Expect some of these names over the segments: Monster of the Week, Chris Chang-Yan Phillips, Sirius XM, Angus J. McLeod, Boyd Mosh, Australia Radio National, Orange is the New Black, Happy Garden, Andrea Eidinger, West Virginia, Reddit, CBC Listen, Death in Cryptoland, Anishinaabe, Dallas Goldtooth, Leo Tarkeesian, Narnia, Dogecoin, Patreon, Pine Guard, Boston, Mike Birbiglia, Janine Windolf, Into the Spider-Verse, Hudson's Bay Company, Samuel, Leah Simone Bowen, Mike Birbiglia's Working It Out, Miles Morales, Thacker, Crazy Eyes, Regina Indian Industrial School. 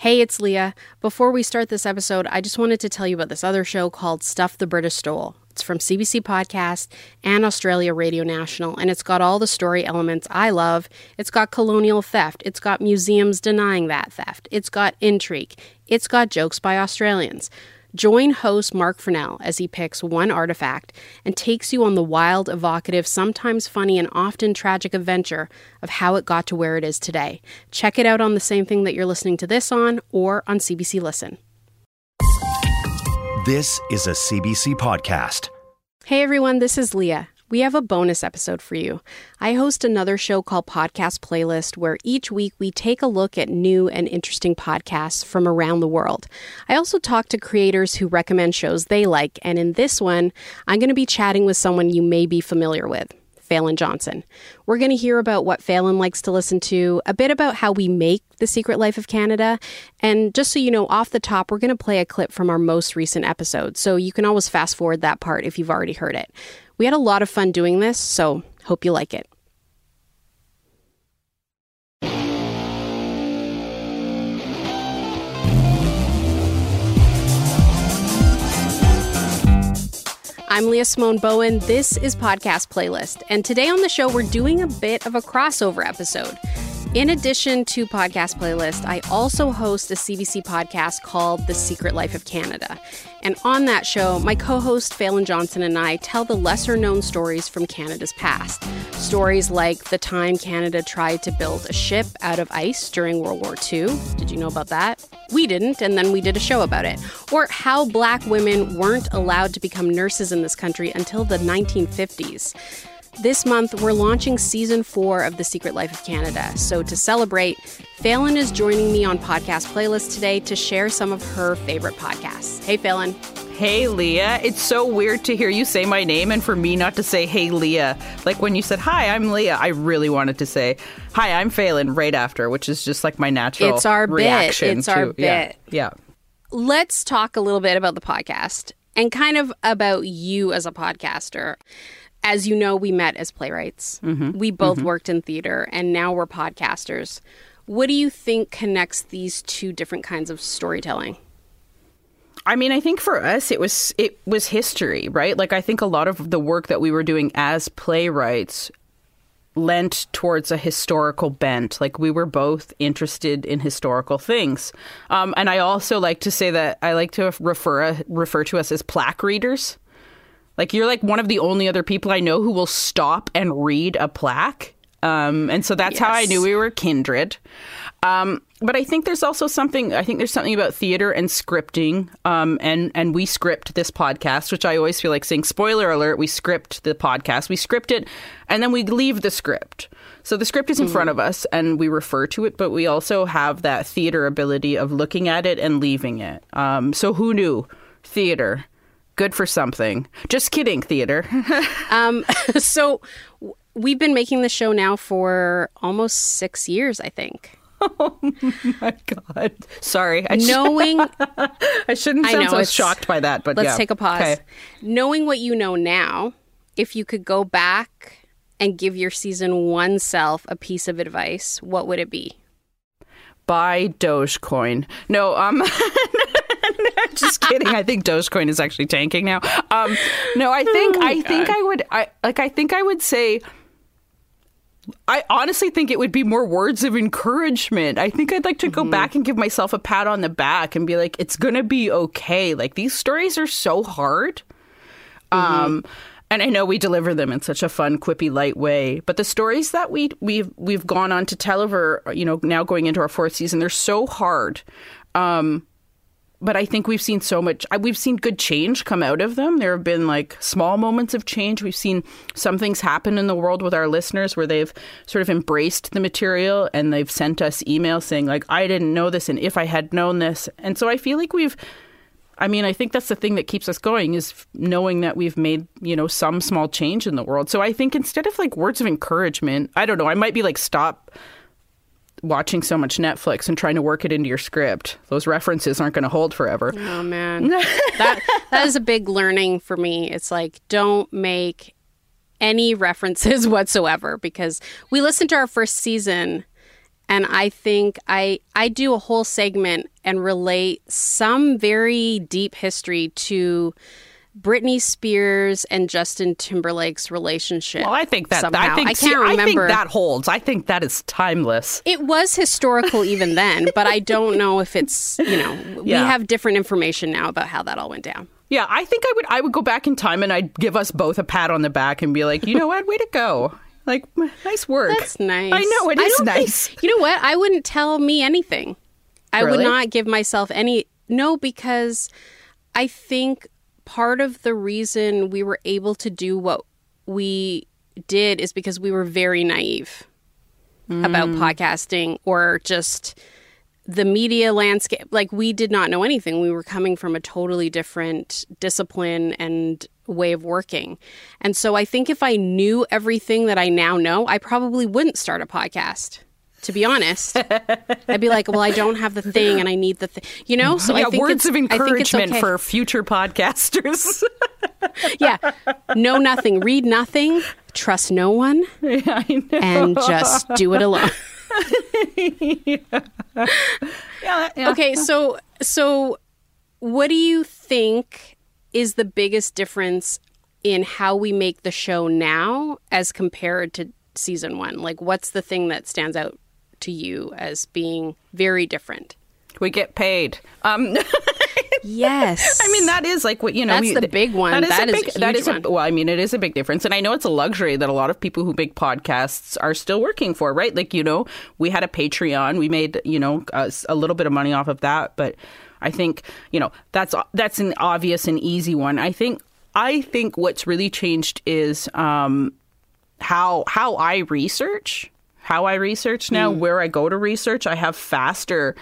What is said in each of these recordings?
Hey, it's Leah. Before we start this episode, I just wanted to tell you about this other show called Stuff the British Stole. It's from CBC Podcast and Australia Radio National, and it's got all the story elements I love. It's got colonial theft. It's got museums denying that theft. It's got intrigue. It's got jokes by Australians. Join host Mark Furnell as he picks one artifact and takes you on the wild, evocative, sometimes funny, and often tragic adventure of how it got to where it is today. Check it out on the same thing that you're listening to this on or on CBC Listen. This is a CBC podcast. Hey everyone, this is Leah. We have a bonus episode for you. I host another show called Podcast Playlist, where each week we take a look at new and interesting podcasts from around the world. I also talk to creators who recommend shows they like, and in this one, I'm going to be chatting with someone you may be familiar with, Falen Johnson. We're going to hear about what Falen likes to listen to, a bit about how we make The Secret Life of Canada, and just so you know, off the top, we're going to play a clip from our most recent episode, so you can always fast forward that part if you've already heard it. We had a lot of fun doing this, so hope you like it. I'm Leah Simone Bowen. This is Podcast Playlist, and today on the show, we're doing a bit of a crossover episode. In addition to Podcast Playlist, I also host a CBC podcast called The Secret Life of Canada. And on that show, my co-host Falen Johnson and I tell the lesser-known stories from Canada's past. Stories like the time Canada tried to build a ship out of ice during World War II. Did you know about that? We didn't, and then we did a show about it. Or how black women weren't allowed to become nurses in this country until the 1950s. This month, we're launching Season 4 of The Secret Life of Canada. So to celebrate, Falen is joining me on Podcast Playlist today to share some of her favorite podcasts. Hey, Falen. Hey, Leah. It's so weird to hear you say my name and for me not to say, hey, Leah. Like when you said, hi, I'm Leah, I really wanted to say, hi, I'm Falen right after, which is just like my natural reaction. It's our bit. Yeah. Let's talk a little bit about the podcast and kind of about you as a podcaster. As you know, we met as playwrights. Mm-hmm. We both worked in theater, and now we're podcasters. What do you think connects these two different kinds of storytelling? I mean, I think for us, it was history, right? Like, I think a lot of the work that we were doing as playwrights lent towards a historical bent. Like, we were both interested in historical things. And I also like to say that I like to refer to us as plaque readers. Like, you're like one of the only other people I know who will stop and read a plaque. And so that's how I knew we were kindred. But I think there's also something, about theater and scripting. And we script this podcast, which I always feel like saying, spoiler alert, we script the podcast. We script it and then we leave the script. So the script is in front of us and we refer to it, but we also have that theater ability of looking at it and leaving it. So who knew? Theater. Good for something. Just kidding, theater. So we've been making the show now for almost 6 years, I think. Oh, my God. Sorry. I shouldn't sound so shocked by that, but let's take a pause. Okay. Knowing what you know now, if you could go back and give your season 1 self a piece of advice, what would it be? Buy Dogecoin. No, just kidding. I think Dogecoin is actually tanking now. I would say I honestly think it would be more words of encouragement. I think I'd like to go back and give myself a pat on the back and be like, it's going to be okay. Like, these stories are so hard. And I know we deliver them in such a fun, quippy, light way. But the stories that we've gone on to tell over, you know, now going into our 4th season, they're so hard. But I think we've seen so much. We've seen good change come out of them. There have been like small moments of change. We've seen some things happen in the world with our listeners where they've sort of embraced the material and they've sent us emails saying like, I didn't know this. And if I had known this. And so I feel like I think that's the thing that keeps us going is knowing that we've made, you know, some small change in the world. So I think instead of like words of encouragement, I don't know, I might be like, stop watching so much Netflix and trying to work it into your script. Those references aren't going to hold forever. Oh, man. That is a big learning for me. It's like, don't make any references whatsoever, because we listened to our first season And I think I do a whole segment and relate some very deep history to Britney Spears and Justin Timberlake's relationship. Well, I think that somehow. I can't remember. I think that holds. I think that is timeless. It was historical even then, but I don't know if it's, you know, we have different information now about how that all went down. Yeah, I think I would go back in time and I'd give us both a pat on the back and be like, you know what, way to go. Like, nice work. That's nice. I know, it is nice. Think, you know what? I wouldn't tell me anything. I would not give myself any. No, because I think part of the reason we were able to do what we did is because we were very naive about podcasting or just the media landscape. Like, we did not know anything. We were coming from a totally different discipline and way of working. And so I think if I knew everything that I now know, I probably wouldn't start a podcast, to be honest. I'd be like, well, I don't have the thing and I need the thing, you know? So yeah, I think words of encouragement for future podcasters. Yeah. Know nothing, read nothing, trust no one, and just do it alone. Okay, so what do you think is the biggest difference in how we make the show now as compared to season one? Like, what's the thing that stands out to you as being very different? We get paid. Yes. I mean, that is like what, you know. That's the big one. That is a huge one. Well, I mean, it is a big difference. And I know it's a luxury that a lot of people who make podcasts are still working for, right? Like, you know, we had a Patreon. We made, you know, a little bit of money off of that. But I think, you know, that's an obvious and easy one. I think what's really changed is how I research. How I research now, where I go to research. I have faster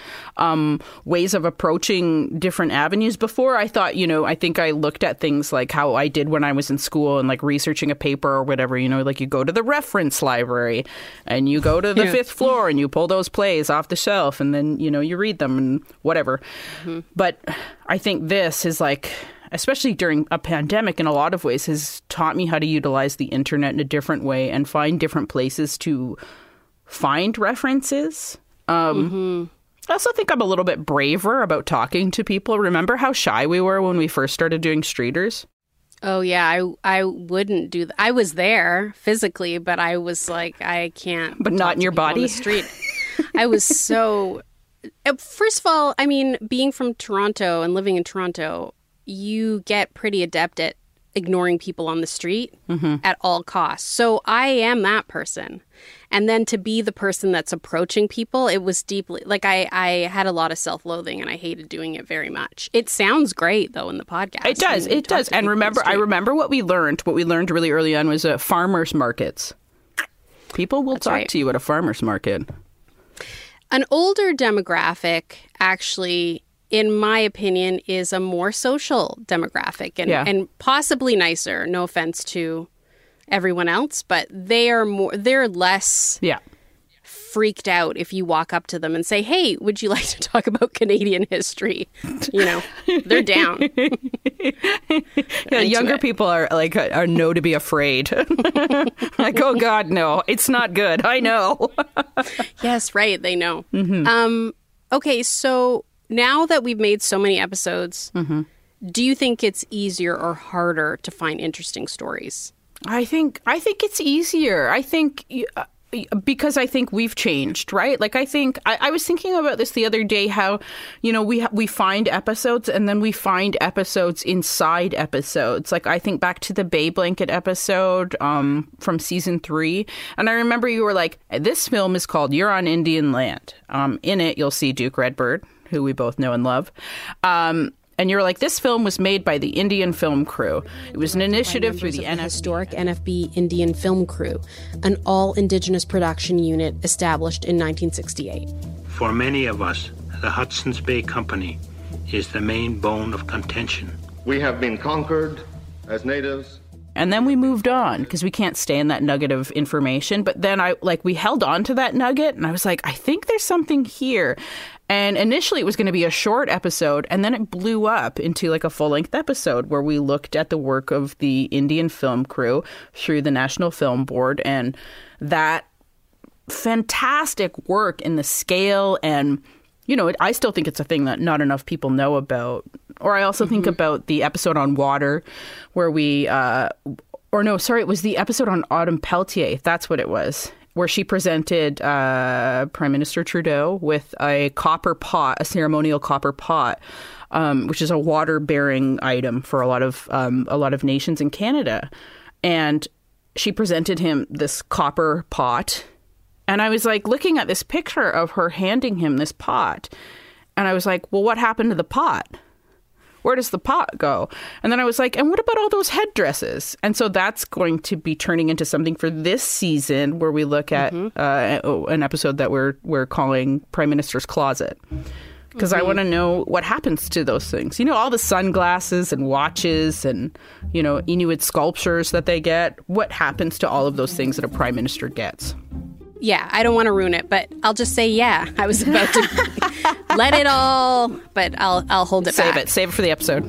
ways of approaching different avenues. Before, I thought, you know, I think I looked at things like how I did when I was in school and like researching a paper or whatever, you know, like you go to the reference library and you go to the fifth floor and you pull those plays off the shelf and then, you know, you read them and whatever. Mm-hmm. But I think this is like, especially during a pandemic in a lot of ways, has taught me how to utilize the internet in a different way and find different places to find references. I also think I'm a little bit braver about talking to people. Remember how shy we were when we first started doing Streeters? Oh, yeah. I wouldn't do that. I was there physically, but I was like, I can't. But not in your body? On the street. I was so... First of all, I mean, being from Toronto and living in Toronto, you get pretty adept at ignoring people on the street at all costs. So I am that person. And then to be the person that's approaching people, it was deeply, like I had a lot of self-loathing and I hated doing it very much. It sounds great, though, in the podcast. It does. It does. And I remember what we learned really early on was farmers markets. People will talk to you at a farmer's market. An older demographic, actually, in my opinion, is a more social demographic and possibly nicer. No offense to everyone else, but they're less freaked out if you walk up to them and say, hey, would you like to talk about Canadian history? You know, they're down. Younger people are like, are known to be afraid. Like, oh, God, no, it's not good. I know. Yes, right. They know. Mm-hmm. Okay, so now that we've made so many episodes, do you think it's easier or harder to find interesting stories? I think it's easier. I think because I think we've changed, right? Like, I think I was thinking about this the other day, how, you know, we find episodes and then we find episodes inside episodes. Like, I think back to the Bay Blanket episode from season 3. And I remember you were like, this film is called You're on Indian Land. In it, you'll see Duke Redbird, who we both know and love. And you're like, this film was made by the Indian Film Crew. It was an initiative through the historic NFB Indian Film Crew, an all-Indigenous production unit established in 1968. For many of us, the Hudson's Bay Company is the main bone of contention. We have been conquered as natives. And then we moved on because we can't stay in that nugget of information. But then we held on to that nugget and I was like, I think there's something here. And initially it was going to be a short episode and then it blew up into like a full-length episode where we looked at the work of the Indian Film Crew through the National Film Board. And that fantastic work in the scale, and, you know, I still think it's a thing that not enough people know about. Or I also think about the episode on water where we, it was the episode on Autumn Peltier. That's what it was, where she presented Prime Minister Trudeau with a copper pot, a ceremonial copper pot, which is a water-bearing item for a lot of nations in Canada. And she presented him this copper pot. And I was like looking at this picture of her handing him this pot. And I was like, well, what happened to the pot? Where does the pot go? And then I was like, and what about all those headdresses? And so that's going to be turning into something for this season where we look at an episode that we're calling Prime Minister's Closet. Because I want to know what happens to those things. You know, all the sunglasses and watches and, you know, Inuit sculptures that they get. What happens to all of those things that a prime minister gets? Yeah, I don't want to ruin it, but I'll just say, yeah, I was about to let it all, but I'll hold it back. Save it for the episode.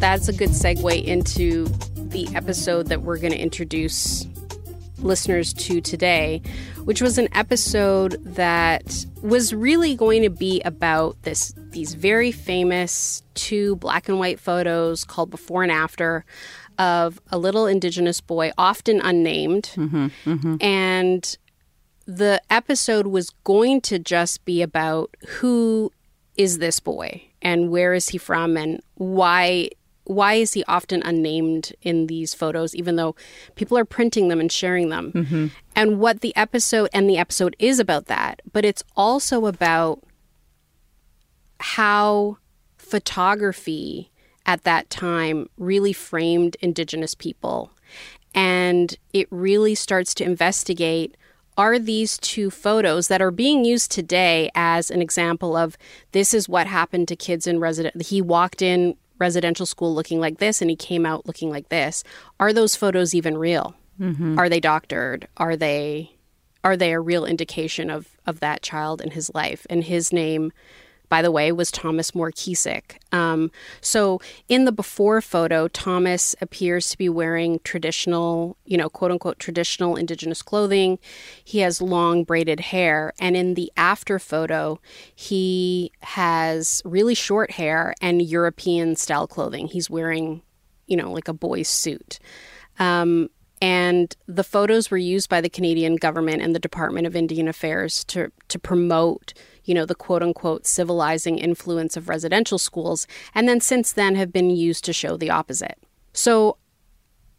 That's a good segue into the episode that we're going to introduce listeners to today, which was an episode that was really going to be about these very famous two black and white photos called Before and After of a little Indigenous boy, often unnamed. And the episode was going to just be about who is this boy and where is he from and why is he often unnamed in these photos, even though people are printing them and sharing them? And what the episode is about that, but it's also about how photography at that time really framed Indigenous people. And it really starts to investigate, are these two photos that are being used today as an example of this is what happened to kids in he walked in residential school looking like this and he came out looking like this. Are those photos even real? Are they doctored? Are they a real indication of that child and his life? And his name, by the way, was Thomas Moore Keesick. So in the before photo, Thomas appears to be wearing traditional, you know, quote unquote, traditional Indigenous clothing. He has long braided hair. And in the after photo, he has really short hair and European style clothing. He's wearing, you know, like a boy's suit. And the photos were used by the Canadian government and the Department of Indian Affairs to promote, you know, the quote-unquote civilizing influence of residential schools, and then since then have been used to show the opposite. So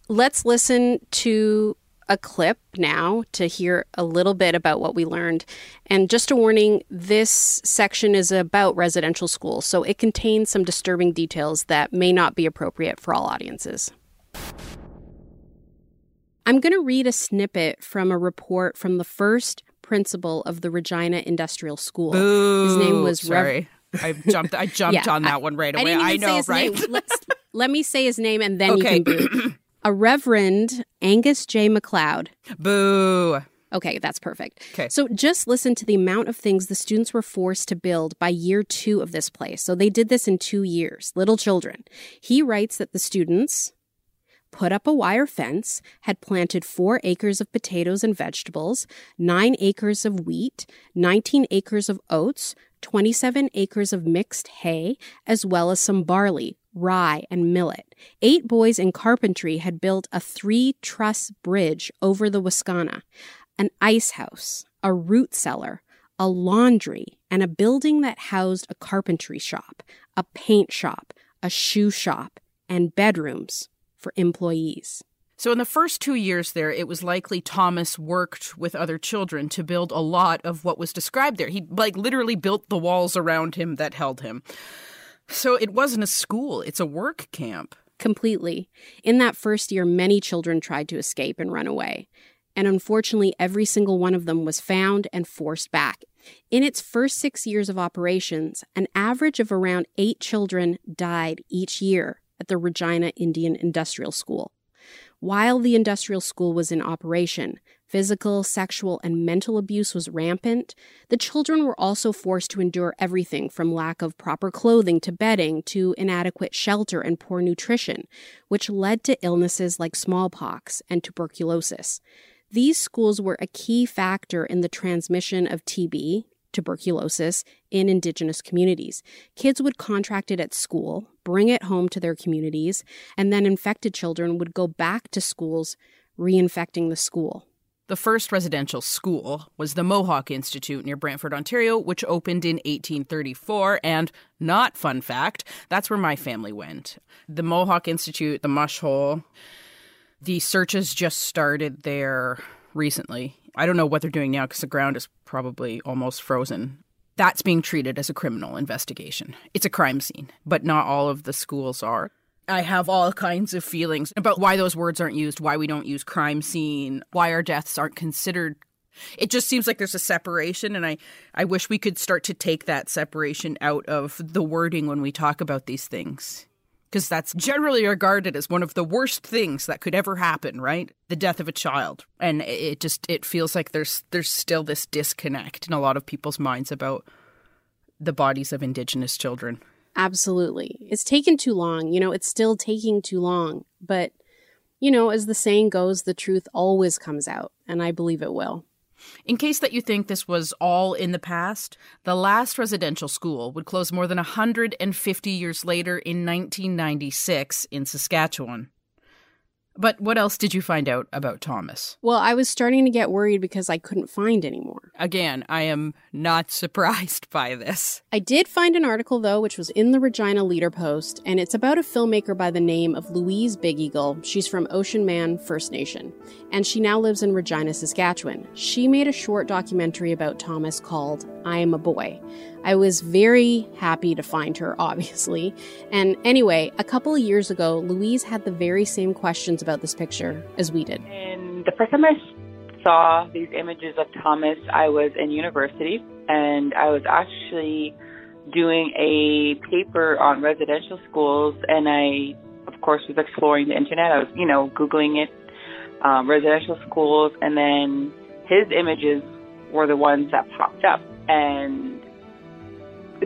let's listen to a clip now to hear a little bit about what we learned. And just a warning, this section is about residential schools, so it contains some disturbing details that may not be appropriate for all audiences. I'm going to read a snippet from a report from the first principal of the Regina Industrial School. Boo. His name was... Sorry, I jumped on that one right away. I didn't even say his name. Let me say his name and then you can boo. A Reverend Angus J. McLeod. Boo. Okay, that's perfect. Okay. So just listen to the amount of things the students were forced to build by year 2 of this place. So they did this in 2 years, little children. He writes that the students... put up a wire fence, had planted 4 acres of potatoes and vegetables, 9 acres of wheat, 19 acres of oats, 27 acres of mixed hay, as well as some barley, rye, and millet. 8 boys in carpentry had built a 3-truss bridge over the Wascana, an ice house, a root cellar, a laundry, and a building that housed a carpentry shop, a paint shop, a shoe shop, and bedrooms for employees. So in the first 2 years there, it was likely Thomas worked with other children to build a lot of what was described there. He literally built the walls around him that held him. So it wasn't a school, it's a work camp. Completely. In that first year, many children tried to escape and run away. And unfortunately, every single one of them was found and forced back. In its first 6 years of operations, an average of around 8 children died each year at the Regina Indian Industrial School. while the industrial school was in operation. Physical, sexual, and mental abuse was rampant. The children were also forced to endure everything from lack of proper clothing to bedding to inadequate shelter and poor nutrition, which led to illnesses like smallpox and tuberculosis. These schools were a key factor in the transmission of TB, tuberculosis, in Indigenous communities. Kids would contract it at school, bring it home to their communities, and then infected children would go back to schools, reinfecting the school. The first residential school was the Mohawk Institute near Brantford, Ontario, which opened in 1834. And, not fun fact, that's where my family went. The Mohawk Institute, the Mush Hole, the searches just started there recently. I don't know what they're doing now because the ground is probably almost frozen. That's being treated as a criminal investigation. It's a crime scene, but not all of the schools are. I have all kinds of feelings about why those words aren't used, why we don't use crime scene, why our deaths aren't considered. It just seems like there's a separation, and I wish we could start to take that separation out of the wording when we talk about these things. Because that's generally regarded as one of the worst things that could ever happen, right? The death of a child. And it feels like there's still this disconnect in a lot of people's minds about the bodies of Indigenous children. Absolutely. It's taken too long. You know, it's still taking too long. But, you know, as the saying goes, the truth always comes out. And I believe it will. In case that you think this was all in the past, the last residential school would close more than 150 years later in 1996 in Saskatchewan. But what else did you find out about Thomas? Well, I was starting to get worried because I couldn't find anymore. Again, I am not surprised by this. I did find an article, though, which was in the Regina Leader Post, and it's about a filmmaker by the name of Louise Big Eagle. She's from Ocean Man First Nation, and she now lives in Regina, Saskatchewan. She made a short documentary about Thomas called I Am a Boy. I was very happy to find her, obviously. And anyway, a couple of years ago, Louise had the very same questions about this picture as we did. And the first time I saw these images of Thomas, I was in university, and I was actually doing a paper on residential schools. And I, of course, was exploring the internet. I was, you know, Googling it, residential schools. And then his images were the ones that popped up. And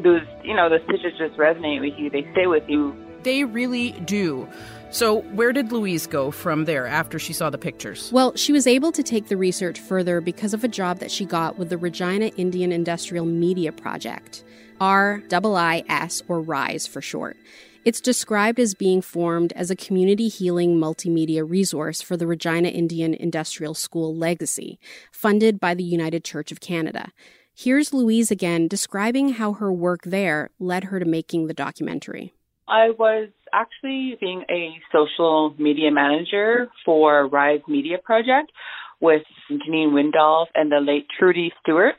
those, you know, those pictures just resonate with you. They stay with you. They really do. So where did Louise go from there after she saw the pictures? Well, she was able to take the research further because of a job that she got with the Regina Indian Industrial Media Project, RIIS, or RISE for short. It's described as being formed as a community-healing multimedia resource for the Regina Indian Industrial School legacy, funded by the United Church of Canada. Here's Louise again describing how her work there led her to making the documentary. I was actually being a social media manager for RISE Media Project with Janine Windolf and the late Trudy Stewart.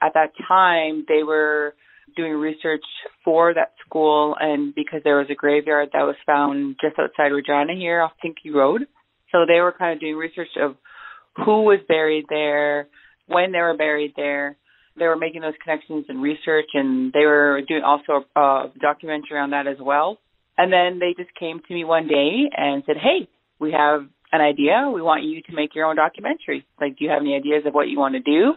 At that time, they were doing research for that school, and because there was a graveyard that was found just outside Regina here off Pinkie Road. So they were kind of doing research of who was buried there, when they were buried there. They were making those connections and research, and they were doing also a documentary on that as well. And then they just came to me one day and said, hey, we have an idea. We want you to make your own documentary. Like, do you have any ideas of what you want to do?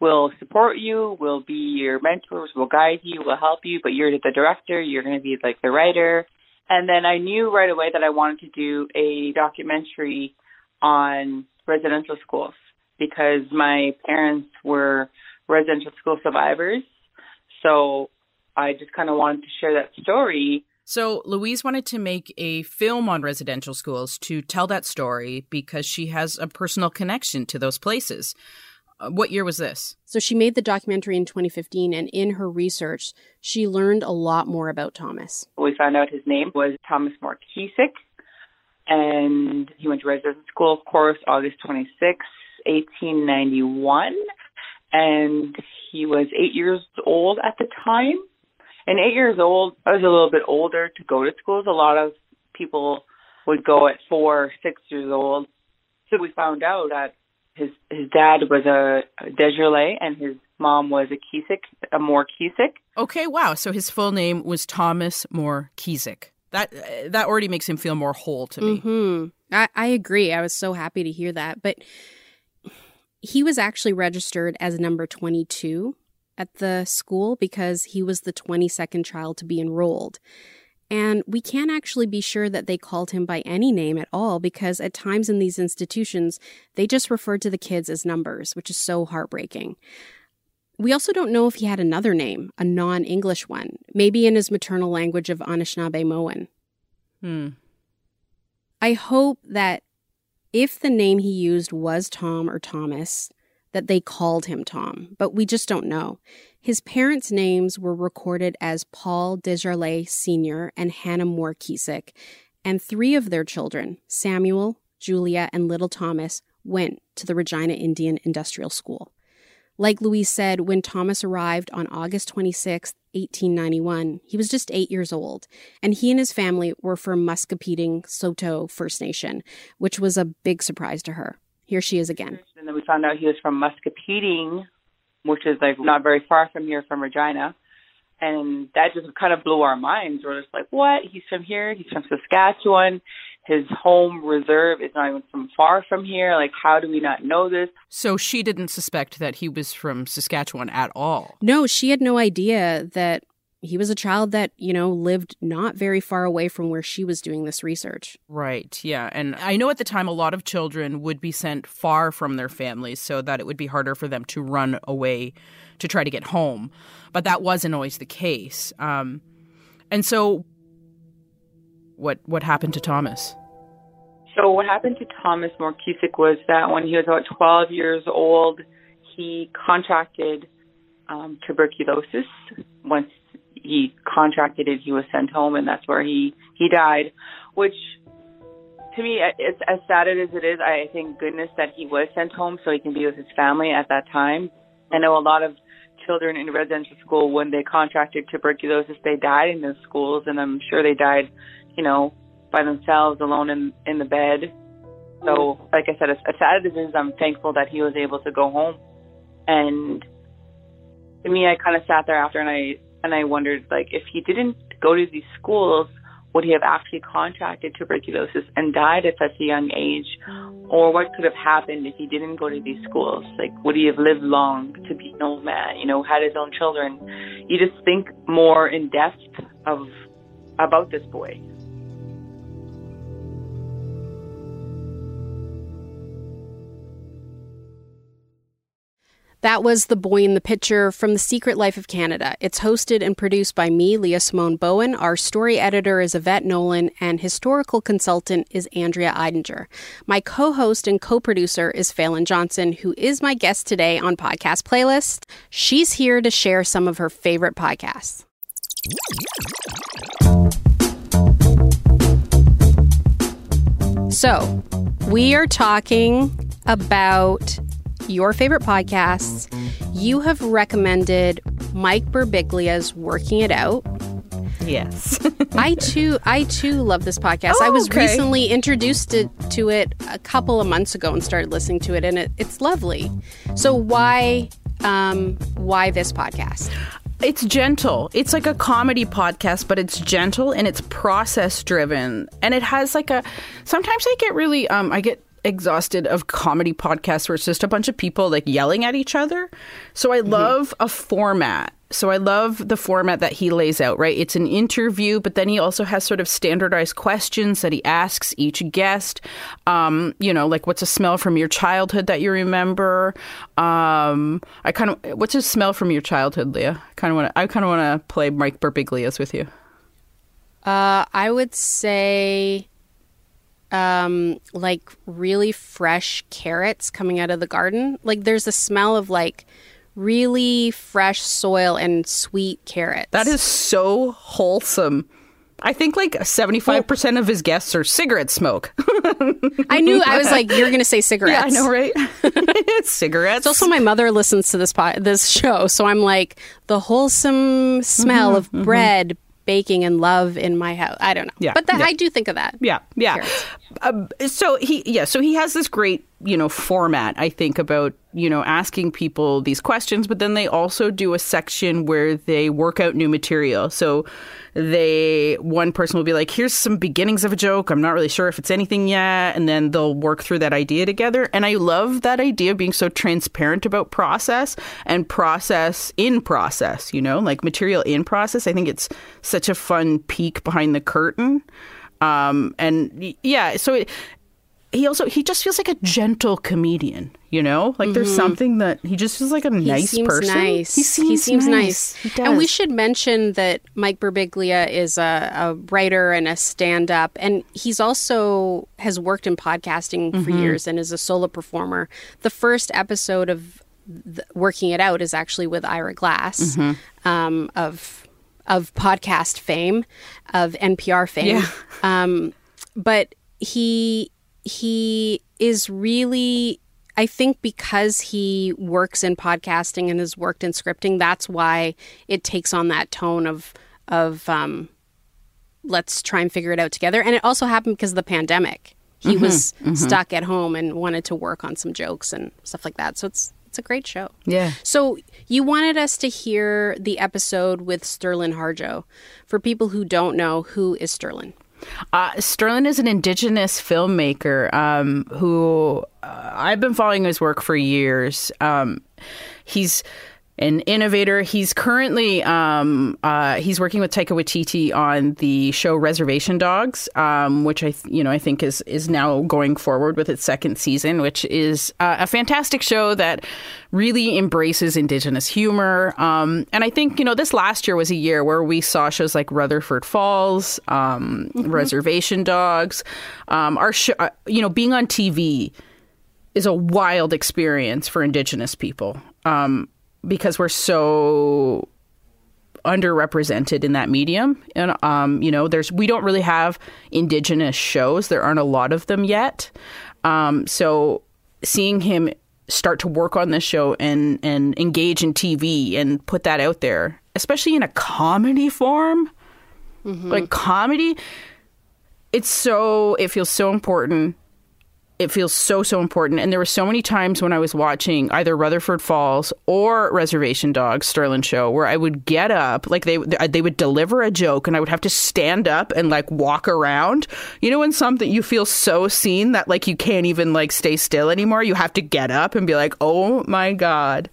We'll support you. We'll be your mentors. We'll guide you. We'll help you. But you're the director. You're going to be like the writer. And then I knew right away that I wanted to do a documentary on residential schools because my parents were residential school survivors. So I just kind of wanted to share that story. So Louise wanted to make a film on residential schools to tell that story because she has a personal connection to those places. What year was this? So she made the documentary in 2015, and in her research, she learned a lot more about Thomas. We found out his name was Thomas Moore Keesick, and he went to residential school, of course, August 26, 1891. And he was 8 years old at the time. And 8 years old, I was a little bit older to go to schools. A lot of people would go at 4, 6 years old. So we found out that his dad was a Desjardins and his mom was a Keesick, a Moore Keesick. Okay, wow. So his full name was Thomas Moore Keesick. That already makes him feel more whole to me. Mm-hmm. I agree. I was so happy to hear that. But he was actually registered as number 22 at the school because he was the 22nd child to be enrolled. And we can't actually be sure that they called him by any name at all because at times in these institutions, they just referred to the kids as numbers, which is so heartbreaking. We also don't know if he had another name, a non-English one, maybe in his maternal language of Anishinaabe Moan. I hope that if the name he used was Tom or Thomas, that they called him Tom, but we just don't know. His parents' names were recorded as Paul Desjarlais Sr. and Hannah Moore Keesick, and three of their children, Samuel, Julia, and little Thomas, went to the Regina Industrial School. Like Louise said, when Thomas arrived on August 26, 1891, he was just 8 years old, and he and his family were from Muscowpetung Saulteaux First Nation, which was a big surprise to her. Here she is again. And then we found out he was from Muscowpetung, which is like not very far from here, from Regina. And that just kind of blew our minds. We're just like, what? He's from here? He's from Saskatchewan. His home reserve is not even from far from here. Like, how do we not know this? So she didn't suspect that he was from Saskatchewan at all. No, she had no idea that he was a child that, you know, lived not very far away from where she was doing this research. Right, yeah. And I know at the time a lot of children would be sent far from their families so that it would be harder for them to run away to try to get home. But that wasn't always the case. And so what happened to Thomas? So what happened to Thomas Moore Keesick was that when he was about 12 years old, he contracted tuberculosis. Once he contracted it, he was sent home, and that's where he died, which to me, it's as sad as it is, I thank goodness that he was sent home so he can be with his family at that time. I know a lot of children in residential school, when they contracted tuberculosis, they died in those schools, and I'm sure they died, you know, by themselves, alone in the bed. So, like I said, as sad as it is, I'm thankful that he was able to go home. And to me, I kind of sat there after, and I wondered, like, if he didn't go to these schools, would he have actually contracted tuberculosis and died at such a young age? Or what could have happened if he didn't go to these schools? Like, would he have lived long to be an old man, you know, had his own children? You just think more in depth about this boy. That was The Boy in the Picture from The Secret Life of Canada. It's hosted and produced by me, Leah Simone Bowen. Our story editor is Yvette Nolan, and historical consultant is Andrea Eidinger. My co-host and co-producer is Falen Johnson, who is my guest today on Podcast Playlist. She's here to share some of her favorite podcasts. So, we are talking about your favorite podcasts. You have recommended Mike Birbiglia's Working It Out. Yes. I too love this podcast. Oh, I was recently introduced to it a couple of months ago and started listening to it, and it's lovely. So why this podcast? It's gentle. It's like a comedy podcast, but it's gentle and it's process driven. And it has like a, sometimes I get really, I get exhausted of comedy podcasts where it's just a bunch of people like yelling at each other. So I love a format. So I love the format that he lays out, right? It's an interview, but then he also has sort of standardized questions that he asks each guest. You know, like, what's a smell from your childhood that you remember? What's a smell from your childhood, Leah? I kind of want to play Mike Birbiglia's with you. I would say like really fresh carrots coming out of the garden. Like, there's a smell of like really fresh soil and sweet carrots. That is so wholesome. I think like 75% of his guests are cigarette smoke. I knew. I was like, you're going to say cigarettes. Yeah, I know, right? It's cigarettes. It's also, my mother listens to this show, so I'm like, the wholesome smell of bread, baking, and love in my house. I don't know. Yeah, but I do think of that. Yeah. Yeah. Carrots. So he has this great, format, I think, about, asking people these questions, but then they also do a section where they work out new material. So one person will be like, here's some beginnings of a joke. I'm not really sure if it's anything yet. And then they'll work through that idea together. And I love that idea of being so transparent about process and process in process, like material in process. I think it's such a fun peek behind the curtain. He just feels like a gentle comedian, Like there's something that he just feels like a nice person. Nice. He seems nice. He does. And we should mention that Mike Birbiglia is a writer and a stand-up, and he's also has worked in podcasting for years and is a solo performer. The first episode of Working It Out is actually with Ira Glass of podcast fame, of NPR fame. Yeah. But he is really, I think because he works in podcasting and has worked in scripting, that's why it takes on that tone of let's try and figure it out together. And it also happened because of the pandemic. He was stuck at home and wanted to work on some jokes and stuff like that. So it's a great show. Yeah. So you wanted us to hear the episode with Sterlin Harjo. For people who don't know, who is Sterlin? Sterlin is an Indigenous filmmaker who I've been following his work for years. He's an innovator. He's currently he's working with Taika Waititi on the show Reservation Dogs, which I think is now going forward with its second season, which is a fantastic show that really embraces Indigenous humor. And I think this last year was a year where we saw shows like Rutherford Falls, Reservation Dogs. Our show, being on TV is a wild experience for Indigenous people. Because we're so underrepresented in that medium. And, we don't really have Indigenous shows. There aren't a lot of them yet. So seeing him start to work on this show and engage in TV and put that out there, especially in a comedy form, like comedy, it feels so important. It feels so, so important. And there were so many times when I was watching either Rutherford Falls or Reservation Dogs, Sterlin show, where I would get up, like they would deliver a joke and I would have to stand up and like walk around. When something you feel so seen that like you can't even like stay still anymore. You have to get up and be like, oh my God.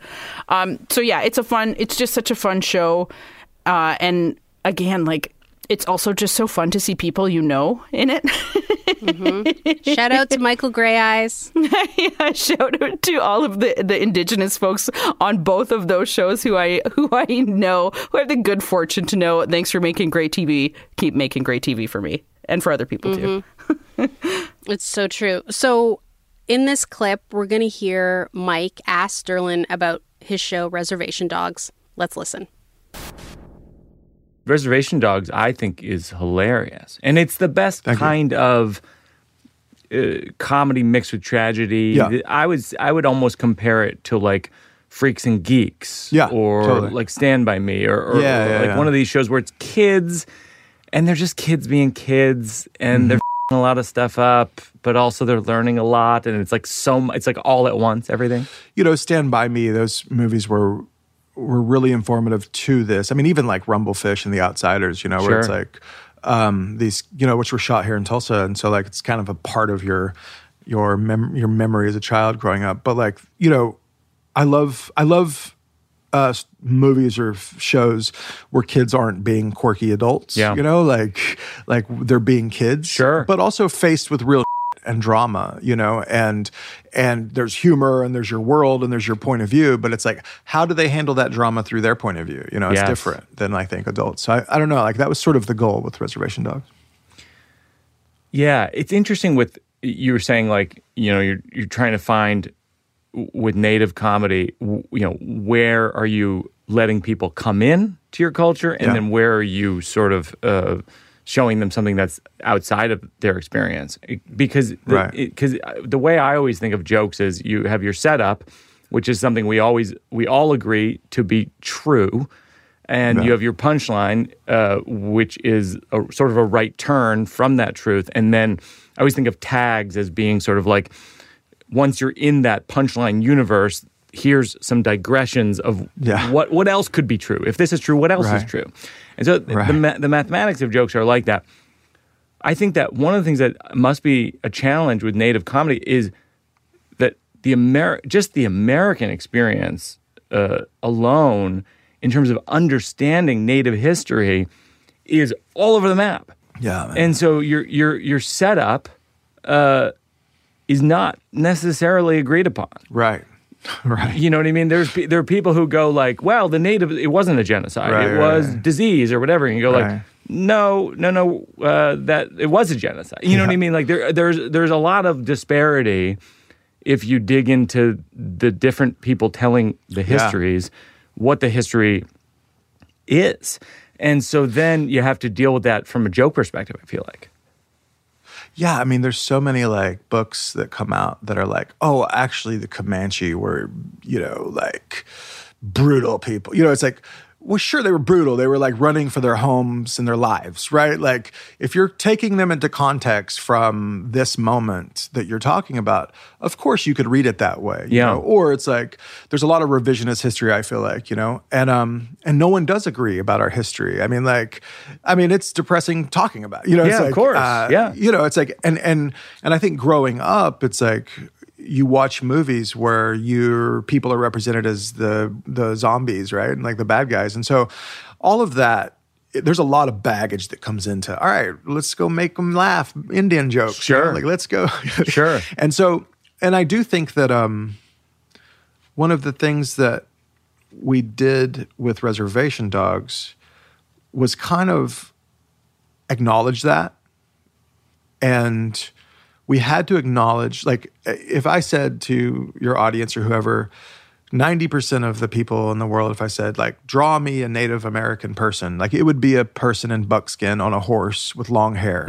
It's just such a fun show. And again, like, it's also just so fun to see people in it. Shout out to Michael Grey Eyes. Yeah, shout out to all of the Indigenous folks on both of those shows who I know, who I have the good fortune to know. Thanks for making great TV. Keep making great TV for me and for other people too. It's so true. So in this clip, we're going to hear Mike ask Sterlin about his show Reservation Dogs. Let's listen. Reservation Dogs, I think, is hilarious. And it's the best kind of comedy mixed with tragedy. Yeah. I would almost compare it to, like, Freaks and Geeks. Yeah, or, totally. Like, Stand By Me. Or one of these shows where it's kids, and they're just kids being kids, and they're f***ing a lot of stuff up, but also they're learning a lot, and it's, like, it's, like, all at once, everything. Stand By Me, those movies were really informative to this. I mean, even like Rumblefish and The Outsiders, where it's like these, which were shot here in Tulsa. And so like, it's kind of a part of your memory as a child growing up. But like, I love movies or shows where kids aren't being quirky adults, like they're being kids, but also faced with real and drama, and there's humor and there's your world and there's your point of view, but it's like, how do they handle that drama through their point of view? It's different than I think adults. So I don't know, like that was sort of the goal with Reservation Dogs. Yeah, it's interesting with, you were saying like, you're trying to find with native comedy, where are you letting people come in to your culture and then where are you sort of, showing them something that's outside of their experience. Because the way I always think of jokes is you have your setup, which is something we all agree to be true, and you have your punchline, which is sort of a right turn from that truth, and then I always think of tags as being sort of like, once you're in that punchline universe, here's some digressions of what else could be true. If this is true, what else is true? And so the mathematics of jokes are like that. I think that one of the things that must be a challenge with native comedy is that the American experience alone, in terms of understanding native history, is all over the map. Yeah, man. And so your setup is not necessarily agreed upon. Right. Right. You know what I mean? There are people who go like, well, the native, it wasn't a genocide. It was disease or whatever. And you go like, no, that it was a genocide. You know what I mean? Like there's a lot of disparity if you dig into the different people telling the histories, what the history is. And so then you have to deal with that from a joke perspective, I feel like. Yeah, I mean, there's so many, like, books that come out that are like, oh, actually the Comanche were, you know, like, brutal people. You know, it's like, well, sure, they were brutal. They were, like, running for their homes and their lives, right? Like, if you're taking them into context from this moment that you're talking about, of course you could read it that way. You know? Or it's like, there's a lot of revisionist history, I feel like, you know? And no one does agree about our history. I mean, like, it's depressing talking about it. You know, it's like, of course. You know, it's like, and I think growing up, it's like, you watch movies where your people are represented as the zombies, right? And like the bad guys. And so all of that, there's a lot of baggage that comes into, all right, let's go make them laugh. Indian jokes. Sure. You know? Like, let's go. Sure. And so, and I do think that one of the things that we did with Reservation Dogs was kind of acknowledge that. And we had to acknowledge, like, if I said to your audience or whoever, 90% of the people in the world, if I said, like, draw me a Native American person, like, it would be a person in buckskin on a horse with long hair,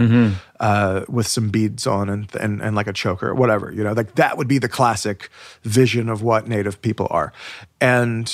with some beads on and like a choker, whatever, you know, like, that would be the classic vision of what Native people are. And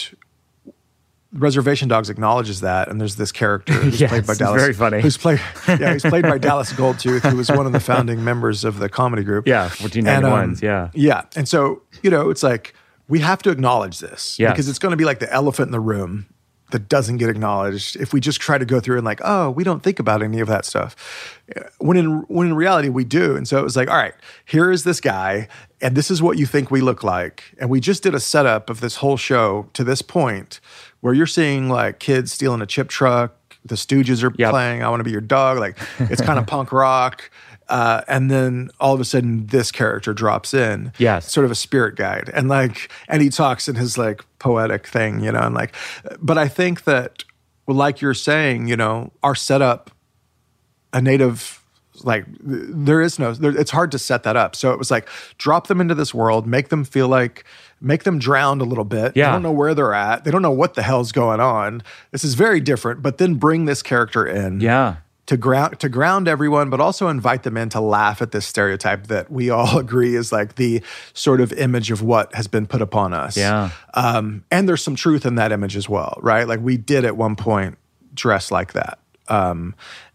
Reservation Dogs acknowledges that, and there's this character who's played by Dallas. Very funny. Who's played by Dallas Goldtooth, who was one of the founding members of the comedy group. Yeah, 1491s. Yeah, and so, you know, it's like we have to acknowledge this because it's going to be like the elephant in the room that doesn't get acknowledged if we just try to go through and like, oh, we don't think about any of that stuff. When in reality, we do. And so it was like, all right, here is this guy, and this is what you think we look like, and we just did a setup of this whole show to this point, where you're seeing like kids stealing a chip truck, the Stooges are playing, I Want to Be Your Dog, like it's kind of punk rock. And then all of a sudden this character drops in, sort of a spirit guide. And like, and he talks in his like poetic thing, you know, and like, but I think that, well, like you're saying, you know, our setup, a native, like it's hard to set that up. So it was like, drop them into this world, make them drown a little bit. Yeah. They don't know where they're at. They don't know what the hell's going on. This is very different, but then bring this character in to ground everyone, but also invite them in to laugh at this stereotype that we all agree is like the sort of image of what has been put upon us. Yeah. And there's some truth in that image as well, right? Like we did at one point dress like that.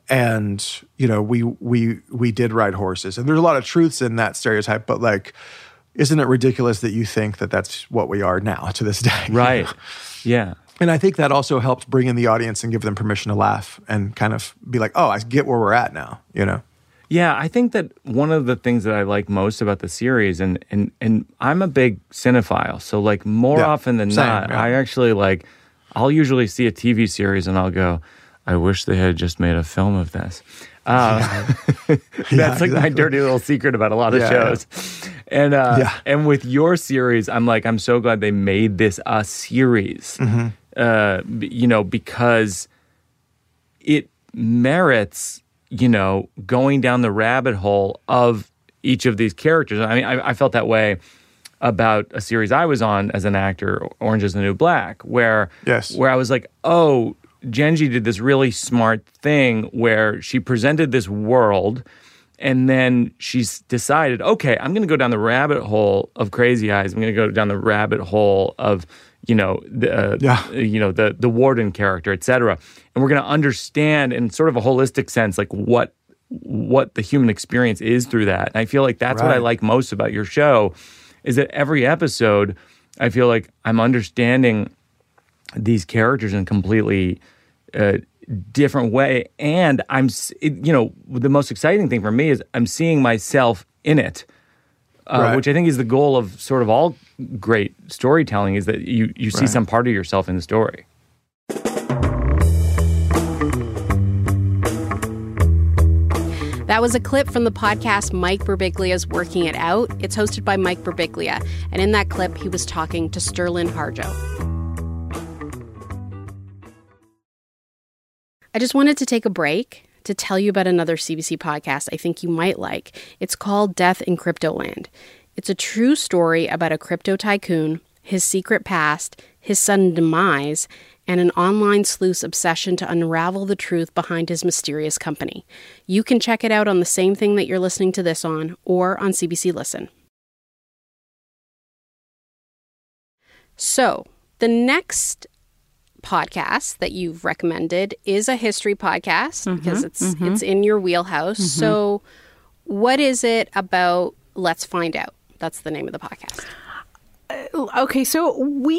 And you know, we did ride horses, and there's a lot of truths in that stereotype. But like, isn't it ridiculous that you think that that's what we are now to this day? Right. You know? Yeah. And I think that also helped bring in the audience and give them permission to laugh and kind of be like, oh, I get where we're at now. You know. Yeah, I think that one of the things that I like most about the series, and I'm a big cinephile, so like more often than not, I actually like, I'll usually see a TV series and I'll go, I wish they had just made a film of this. That's like my dirty little secret about a lot of shows. Yeah. And with your series, I'm like, I'm so glad they made this a series, you know, because it merits, you know, going down the rabbit hole of each of these characters. I mean, I felt that way about a series I was on as an actor, Orange is the New Black, where I was like, oh, Genji did this really smart thing where she presented this world and then she's decided, okay, I'm going to go down the rabbit hole of Crazy Eyes. I'm going to go down the rabbit hole of, you know, the warden character, et cetera. And we're going to understand in sort of a holistic sense, like what what the human experience is through that. And I feel like that's what I like most about your show, is that every episode, I feel like I'm understanding these characters in a completely different way. And the most exciting thing for me is I'm seeing myself in it, which I think is the goal of sort of all great storytelling, is that you see some part of yourself in the story. That was a clip from the podcast Mike Birbiglia's Working It Out. It's hosted by Mike Birbiglia. And in that clip, he was talking to Sterlin Harjo. I just wanted to take a break to tell you about another CBC podcast I think you might like. It's called Death in Cryptoland. It's a true story about a crypto tycoon, his secret past, his sudden demise, and an online sleuth's obsession to unravel the truth behind his mysterious company. You can check it out on the same thing that you're listening to this on, or on CBC Listen. So, the next podcast that you've recommended is a history podcast, because it's in your wheelhouse. So, what is it about Let's Find Out? That's the name of the podcast. Okay, so we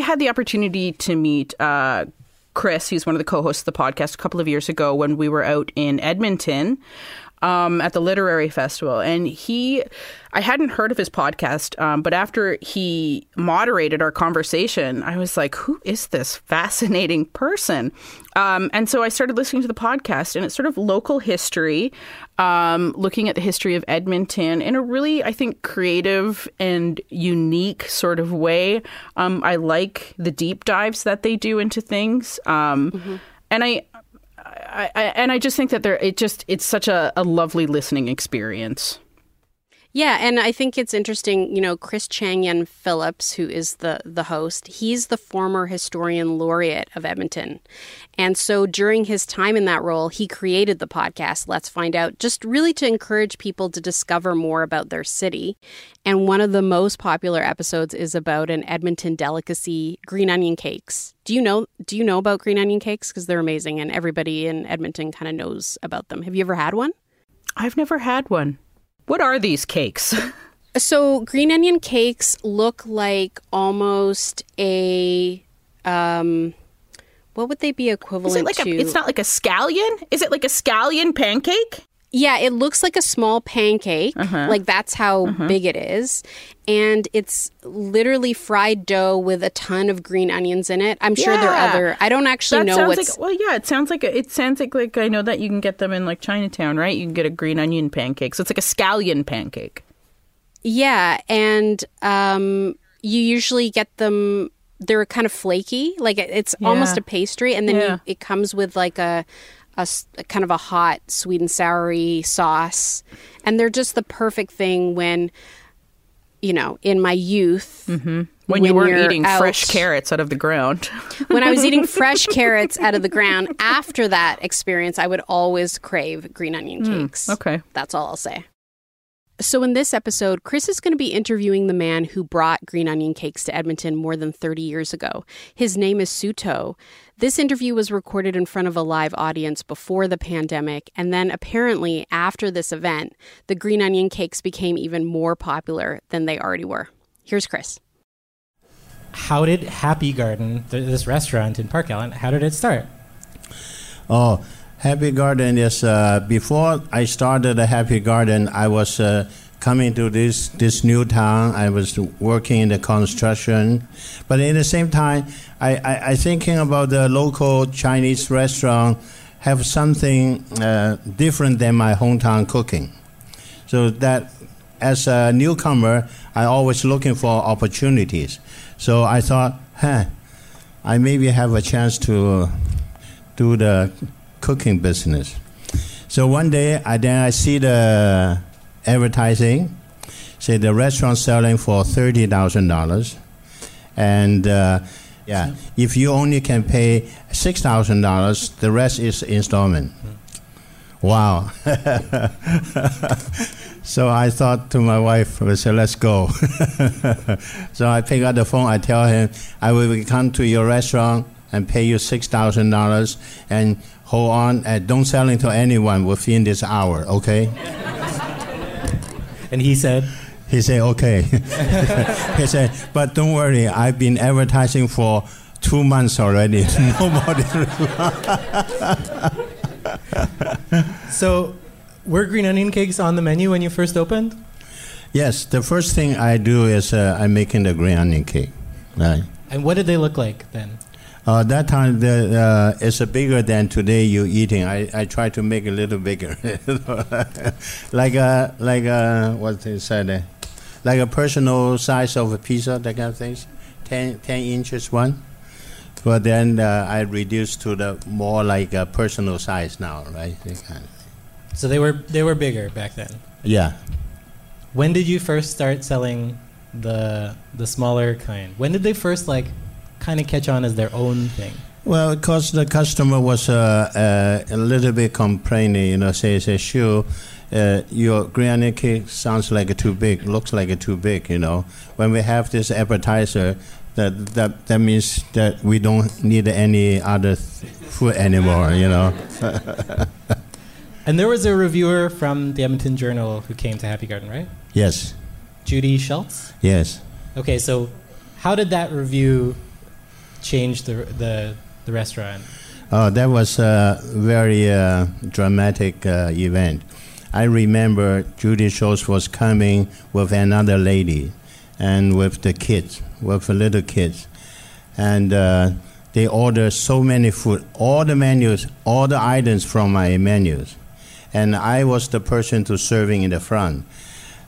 had the opportunity to meet Chris, who's one of the co-hosts of the podcast, a couple of years ago when we were out in Edmonton at the Literary Festival. And I hadn't heard of his podcast, but after he moderated our conversation, I was like, who is this fascinating person? And so I started listening to the podcast, and it's sort of local history, looking at the history of Edmonton in a really, I think, creative and unique sort of way. I like the deep dives that they do into things. And I just think that it's such a lovely listening experience. Yeah, and I think it's interesting, Chris Chang-Yan Phillips, who is the host, he's the former historian laureate of Edmonton. And so during his time in that role, he created the podcast, Let's Find Out, just really to encourage people to discover more about their city. And one of the most popular episodes is about an Edmonton delicacy, green onion cakes. Do you know about green onion cakes? Because they're amazing, and everybody in Edmonton kind of knows about them. Have you ever had one? I've never had one. What are these cakes? So green onion cakes look like almost a, what would they be equivalent to? It's not like a scallion? Is it like a scallion pancake? Yeah, it looks like a small pancake. Like that's how big it is. And it's literally fried dough with a ton of green onions in it. I'm sure there are other. I don't actually know what's. It sounds like I know that you can get them in like Chinatown, right? You can get a green onion pancake. So it's like a scallion pancake. Yeah, and you usually get them. They're kind of flaky, like it's almost a pastry, and then it comes with like a kind of a hot sweet and sour-y sauce, and they're just the perfect thing when. In my youth. When you weren't eating fresh carrots out of the ground. When I was eating fresh carrots out of the ground, after that experience, I would always crave green onion cakes. Okay. That's all I'll say. So in this episode, Chris is going to be interviewing the man who brought green onion cakes to Edmonton more than 30 years ago. His name is Saulteaux. This interview was recorded in front of a live audience before the pandemic, and then apparently after this event, the green onion cakes became even more popular than they already were. Here's Chris. How did Happy Garden, this restaurant in Park Allen, how did it start? Oh, Happy Garden is, before I started Happy Garden, I was coming to this new town. I was working in the construction, but at the same time, I thinking about the local Chinese restaurant have something different than my hometown cooking. So that as a newcomer, I always looking for opportunities. So I thought, I maybe have a chance to do the cooking business. So one day, I see the advertising, say the restaurant selling for $30,000, and if you only can pay $6,000, the rest is installment. Wow. So I thought to my wife, I said, let's go. So I pick up the phone, I tell him, I will come to your restaurant and pay you $6,000 and Hold on, and don't sell it to anyone within this hour, okay? And he said? He said, okay. He said, but don't worry, I've been advertising for 2 months already. Nobody. So, were green onion cakes on the menu when you first opened? Yes, the first thing I do is I'm making the green onion cake, right? And what did they look like then? That time, it's bigger than today you're eating. I try to make it a little bigger. Like a personal size of a pizza, that kind of things. 10 inches one. But then I reduced to the more like a personal size now, right? So they were bigger back then. Yeah. When did you first start selling the smaller kind? When did they first like kind of catch on as their own thing? Well, because the customer was a little bit complaining, you know, say sure. Your green onion cake sounds like a too big, looks like a too big, you know. When we have this appetizer, that means that we don't need any other food anymore, you know. And there was a reviewer from the Edmonton Journal who came to Happy Garden, right? Yes. Judy Schultz? Yes. Okay, so how did that review change the restaurant? That was a very dramatic event. I remember Judy Schultz was coming with another lady and with the kids, with the little kids. And they ordered so many food, all the menus, all the items from my menus. And I was the person to serving in the front.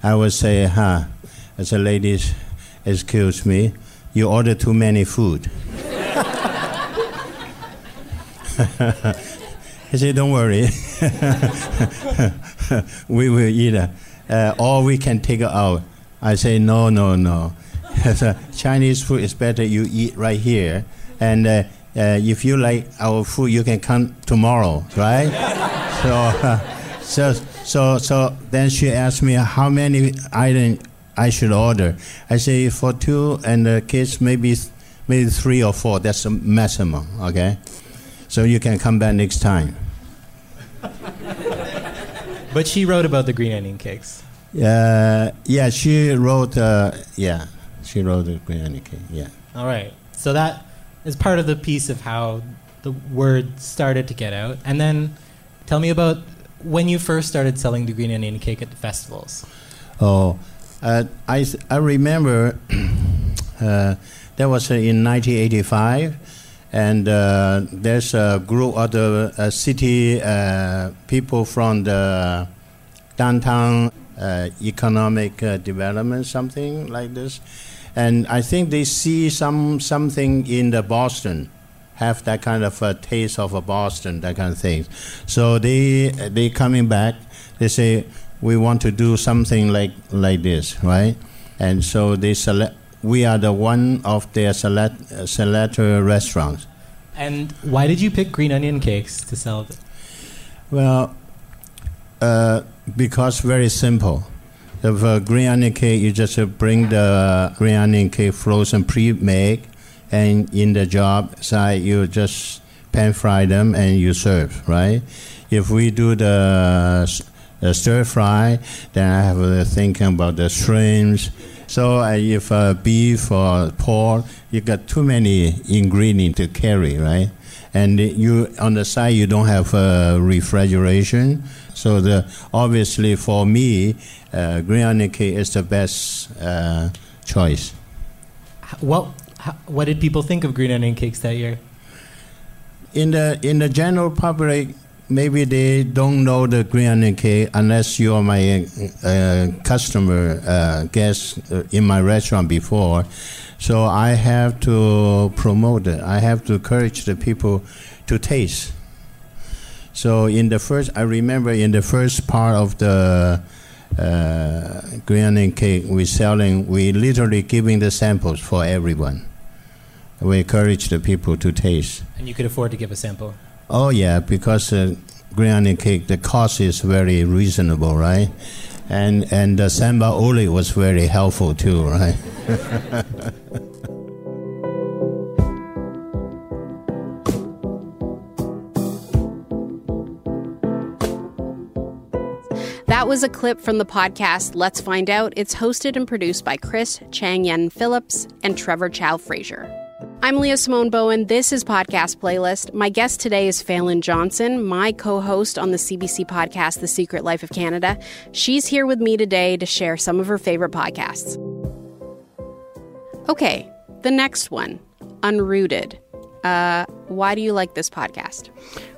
I would say, I said, ladies, excuse me, you ordered too many food. He said, don't worry. We will eat it. Or we can take it out. I say, no. Chinese food is better you eat right here. And if you like our food, you can come tomorrow, right? So then she asked me how many items I should order. I say, for two and the kids, maybe three or four. That's the maximum, okay? So you can come back next time. But she wrote about the green onion cakes. Yeah, she wrote. She wrote the green onion cake. Yeah. All right. So that is part of the piece of how the word started to get out. And then, tell me about when you first started selling the green onion cake at the festivals. Oh, I remember that was in 1985. And there's a group of the city people from the downtown economic development, something like this. And I think they see something in the Boston, have that kind of a taste of a Boston, that kind of thing. So they coming back, they say, we want to do something like this, right? And so they select. We are the one of their selector restaurants. And why did you pick green onion cakes to sell them? Well, because very simple. The green onion cake, you just bring the green onion cake frozen pre-made, and in the job side, you just pan fry them and you serve, right? If we do the stir fry, then I have thinking about the shrimps. So if beef or pork, you got too many ingredients to carry, right? And you on the side you don't have refrigeration. So obviously for me, green onion cake is the best choice. What did people think of green onion cakes that year? In the general public, maybe they don't know the green onion cake unless you are my customer, guest in my restaurant before. So I have to promote it. I have to encourage the people to taste. So I remember in the first part of the green onion cake we literally giving the samples for everyone. We encourage the people to taste. And you could afford to give a sample? Oh yeah, because green onion cake, the cost is very reasonable, right? And the sambal oli was very helpful too, right? That was a clip from the podcast Let's Find Out. It's hosted and produced by Chris Chang-Yan Phillips and Trevor Chow Fraser. I'm Leah Simone Bowen. This is Podcast Playlist. My guest today is Falen Johnson, my co-host on the CBC podcast The Secret Life of Canada. She's here with me today to share some of her favorite podcasts. Okay, the next one, Unrooted. Why do you like this podcast?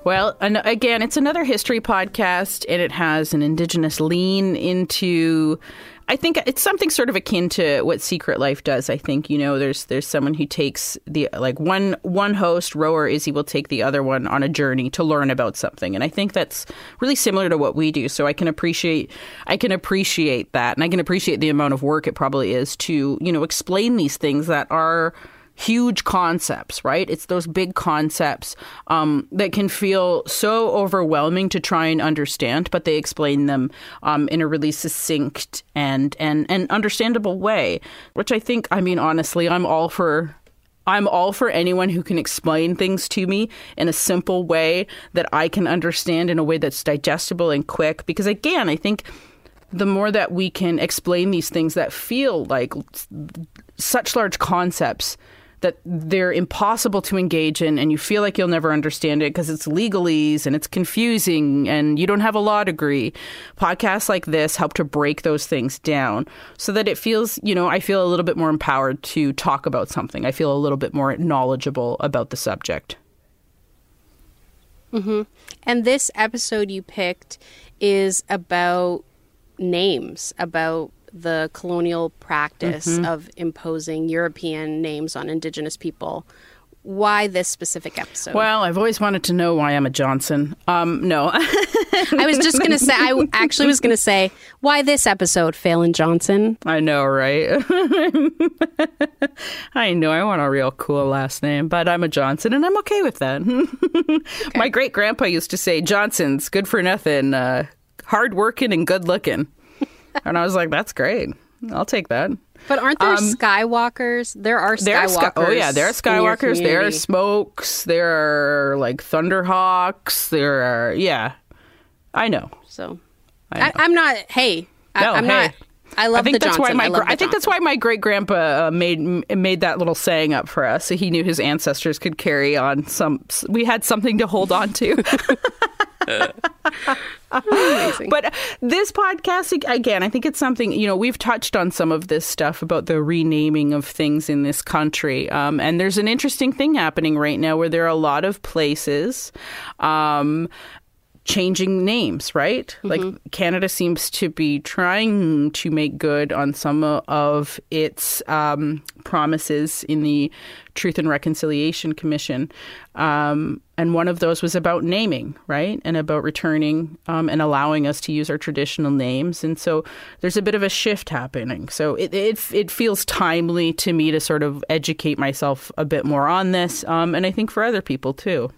Well, and again, it's another history podcast, and it has an Indigenous lean into... I think it's something sort of akin to what Secret Life does. I think, you know, there's someone who takes the, like, one host, Ro or Izzy, will take the other one on a journey to learn about something. And I think that's really similar to what we do. So I can appreciate that. And I can appreciate the amount of work it probably is to, you know, explain these things that are huge concepts, right? It's those big concepts that can feel so overwhelming to try and understand, but they explain them in a really succinct and understandable way, which I think, I mean, honestly, I'm all for anyone who can explain things to me in a simple way that I can understand, in a way that's digestible and quick. Because again, I think the more that we can explain these things that feel like such large concepts that they're impossible to engage in, and you feel like you'll never understand it because it's legalese and it's confusing and you don't have a law degree. Podcasts like this help to break those things down so that it feels, you know, I feel a little bit more empowered to talk about something. I feel a little bit more knowledgeable about the subject. Mm-hmm. And this episode you picked is about names, about the colonial practice of imposing European names on Indigenous people. Why this specific episode? Well, I've always wanted to know why I'm a Johnson. No. I was going to say, why this episode, Falen Johnson? I know, right? I know, I want a real cool last name, but I'm a Johnson and I'm okay with that. Okay. My great-grandpa used to say, Johnson's good for nothing, hard-working and good-looking. And I was like, that's great. I'll take that. But aren't there Skywalkers? There are Skywalkers. Oh, yeah. There are Skywalkers. There are Smokes. There are, like, Thunderhawks. There are, yeah. I know. So I'm not. I think that's why my great-grandpa made that little saying up for us. So he knew his ancestors could carry on some... We had something to hold on to. But this podcast, again, I think it's something, you know, we've touched on some of this stuff about the renaming of things in this country. And there's an interesting thing happening right now where there are a lot of places changing names, right? Mm-hmm. Like Canada seems to be trying to make good on some of its promises in the Truth and Reconciliation Commission. And one of those was about naming, right? And about returning and allowing us to use our traditional names. And so there's a bit of a shift happening. So it feels timely to me to sort of educate myself a bit more on this. And I think for other people too.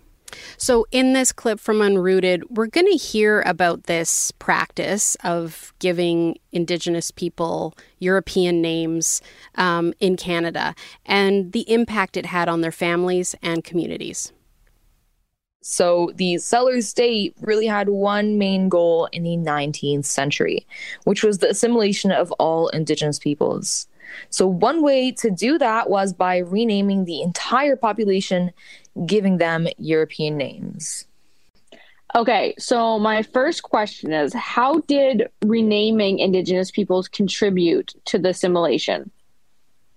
So in this clip from Unrooted, we're going to hear about this practice of giving Indigenous people European names in Canada and the impact it had on their families and communities. So the settler state really had one main goal in the 19th century, which was the assimilation of all Indigenous peoples. So one way to do that was by renaming the entire population, giving them European names. Okay, so my first question is, how did renaming Indigenous peoples contribute to the assimilation?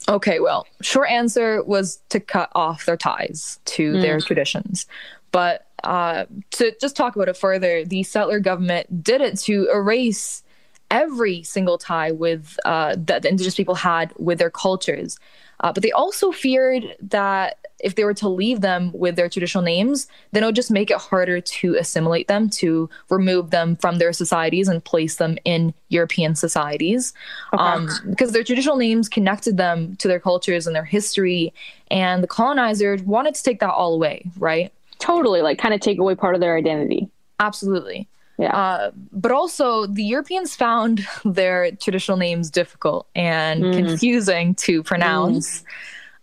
Okay, well, short answer was to cut off their ties to their traditions. But to just talk about it further, the settler government did it to erase every single tie with that the Indigenous people had with their cultures. But they also feared that if they were to leave them with their traditional names, then it would just make it harder to assimilate them, to remove them from their societies and place them in European societies. Okay. Because their traditional names connected them to their cultures and their history, and the colonizers wanted to take that all away, right? Totally, like kind of take away part of their identity. Absolutely. Yeah. But also, the Europeans found their traditional names difficult and confusing to pronounce.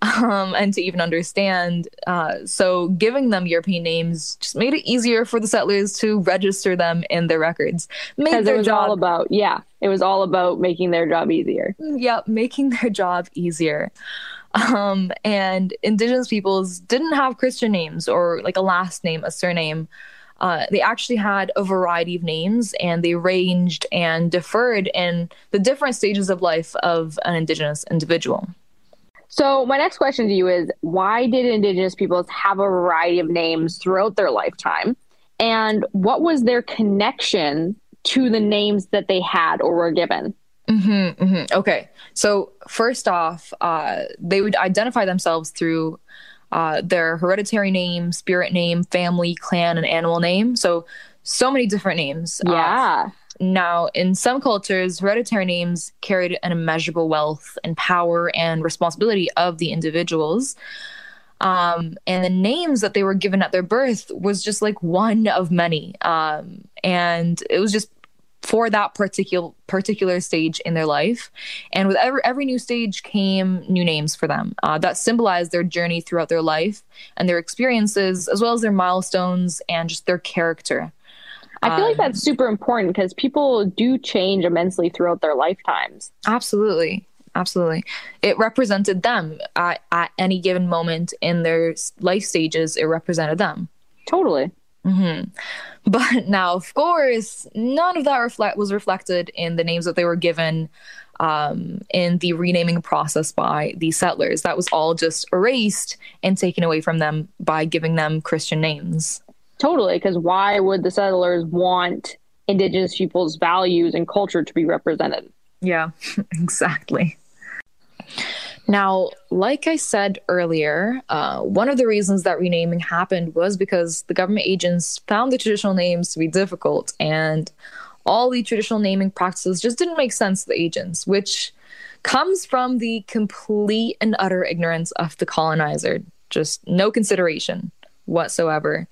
and to even understand. So giving them European names just made it easier for the settlers to register them in their records. Because it was all about, it was all about making their job easier. Yeah, making their job easier. And Indigenous peoples didn't have Christian names or like a last name, a surname. They actually had a variety of names, and they ranged and differed in the different stages of life of an Indigenous individual. So my next question to you is, why did Indigenous peoples have a variety of names throughout their lifetime? And what was their connection to the names that they had or were given? Mm-hmm, mm-hmm. Okay. So first off, they would identify themselves through their hereditary name, spirit name, family, clan, and animal name. So many different names. Yeah. Now, in some cultures, hereditary names carried an immeasurable wealth and power and responsibility of the individuals. And the names that they were given at their birth was just like one of many. And it was just for that particular stage in their life. And with every new stage came new names for them that symbolized their journey throughout their life and their experiences, as well as their milestones and just their character. I feel like that's super important because people do change immensely throughout their lifetimes. Absolutely. Absolutely. It represented them at any given moment in their life stages. It represented them. Totally. Mm-hmm. But now, of course, none of that was reflected in the names that they were given in the renaming process by the settlers. That was all just erased and taken away from them by giving them Christian names. Totally, because why would the settlers want Indigenous people's values and culture to be represented? Yeah, exactly. Now, like I said earlier, one of the reasons that renaming happened was because the government agents found the traditional names to be difficult, and all the traditional naming practices just didn't make sense to the agents, which comes from the complete and utter ignorance of the colonizer. Just no consideration whatsoever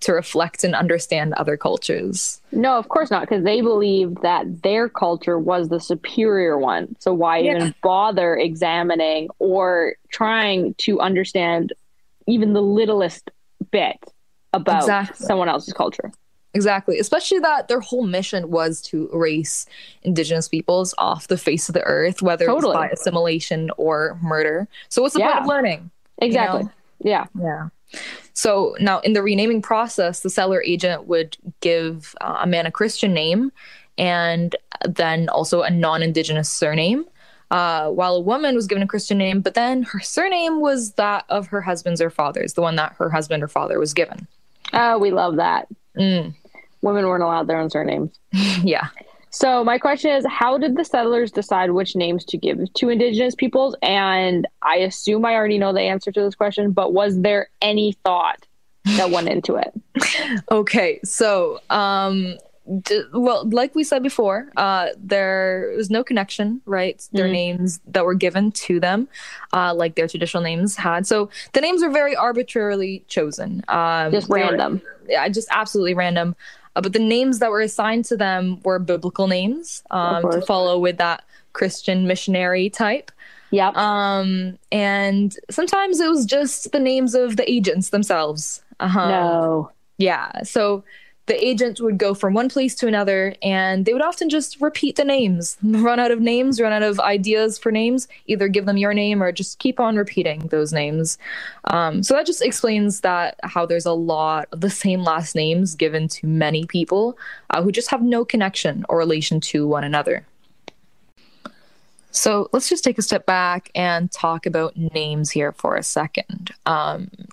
to reflect and understand other cultures. No, of course not, because they believed that their culture was the superior one. So why even bother examining or trying to understand even the littlest bit about someone else's culture? Exactly. Especially that their whole mission was to erase Indigenous peoples off the face of the earth, whether it was by assimilation or murder. So what's the point of learning? Exactly. You know? Yeah. Yeah. So now in the renaming process, the settler agent would give a man a Christian name and then also a non-Indigenous surname, while a woman was given a Christian name, but then her surname was that of her husband's or father's, the one that her husband or father was given. Oh, we love that. Mm. Women weren't allowed their own surnames. Yeah. So my question is, how did the settlers decide which names to give to Indigenous peoples? And I assume I already know the answer to this question, but was there any thought that went into it? Okay, so, like we said before, there was no connection, right? Their names that were given to them, like their traditional names had. So the names were very arbitrarily chosen. Just random. Yeah, just absolutely random. But the names that were assigned to them were biblical names to follow with that Christian missionary type. Yeah. And sometimes it was just the names of the agents themselves. No. Yeah. So the agents would go from one place to another, and they would often just repeat the names, run out of names, run out of ideas for names, either give them your name or just keep on repeating those names. So that just explains that how there's a lot of the same last names given to many people who just have no connection or relation to one another. So let's just take a step back and talk about names here for a second.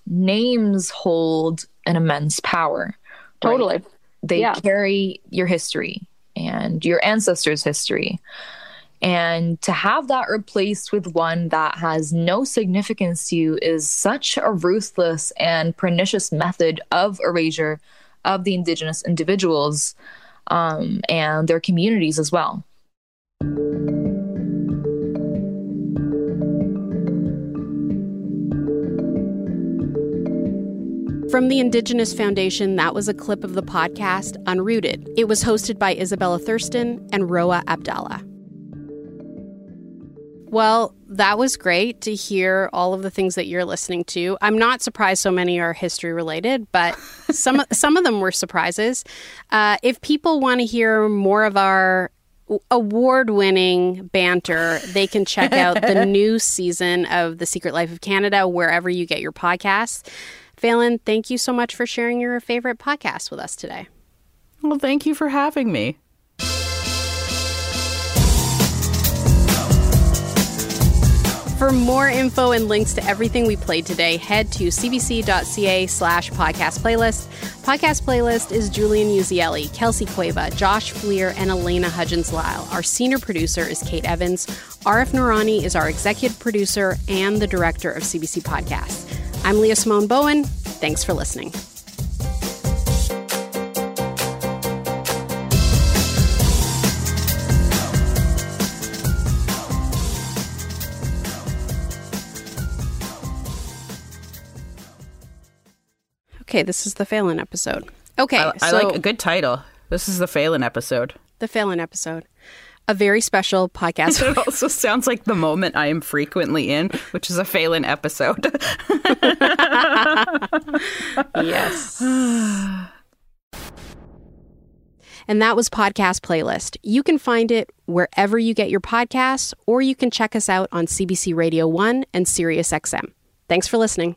Names hold an immense power. Totally. Right? They carry your history and your ancestors' history. And to have that replaced with one that has no significance to you is such a ruthless and pernicious method of erasure of the Indigenous individuals and their communities as well. From the Indigenous Foundation, that was a clip of the podcast Unrooted. It was hosted by Isabella Thurston and Roa Abdallah. Well, that was great to hear all of the things that you're listening to. I'm not surprised so many are history related, but some of them were surprises. If people want to hear more of our award-winning banter, they can check out the new season of The Secret Life of Canada, wherever you get your podcasts. Falen, thank you so much for sharing your favorite podcast with us today. Well, thank you for having me. For more info and links to everything we played today, head to cbc.ca/podcast playlist. Podcast Playlist is Julian Uzielli, Kelsey Cueva, Josh Fleer, and Elena Hudgens-Lyle. Our senior producer is Kate Evans. RF Narani is our executive producer and the director of CBC Podcasts. I'm Leah Simone Bowen. Thanks for listening. Okay, this is the Falen episode. Okay, I like a good title. This is the Falen episode. The Falen episode. A very special podcast. It also sounds like the moment I am frequently in, which is a Falen episode. Yes. And that was Podcast Playlist. You can find it wherever you get your podcasts, or you can check us out on CBC Radio 1 and Sirius XM. Thanks for listening.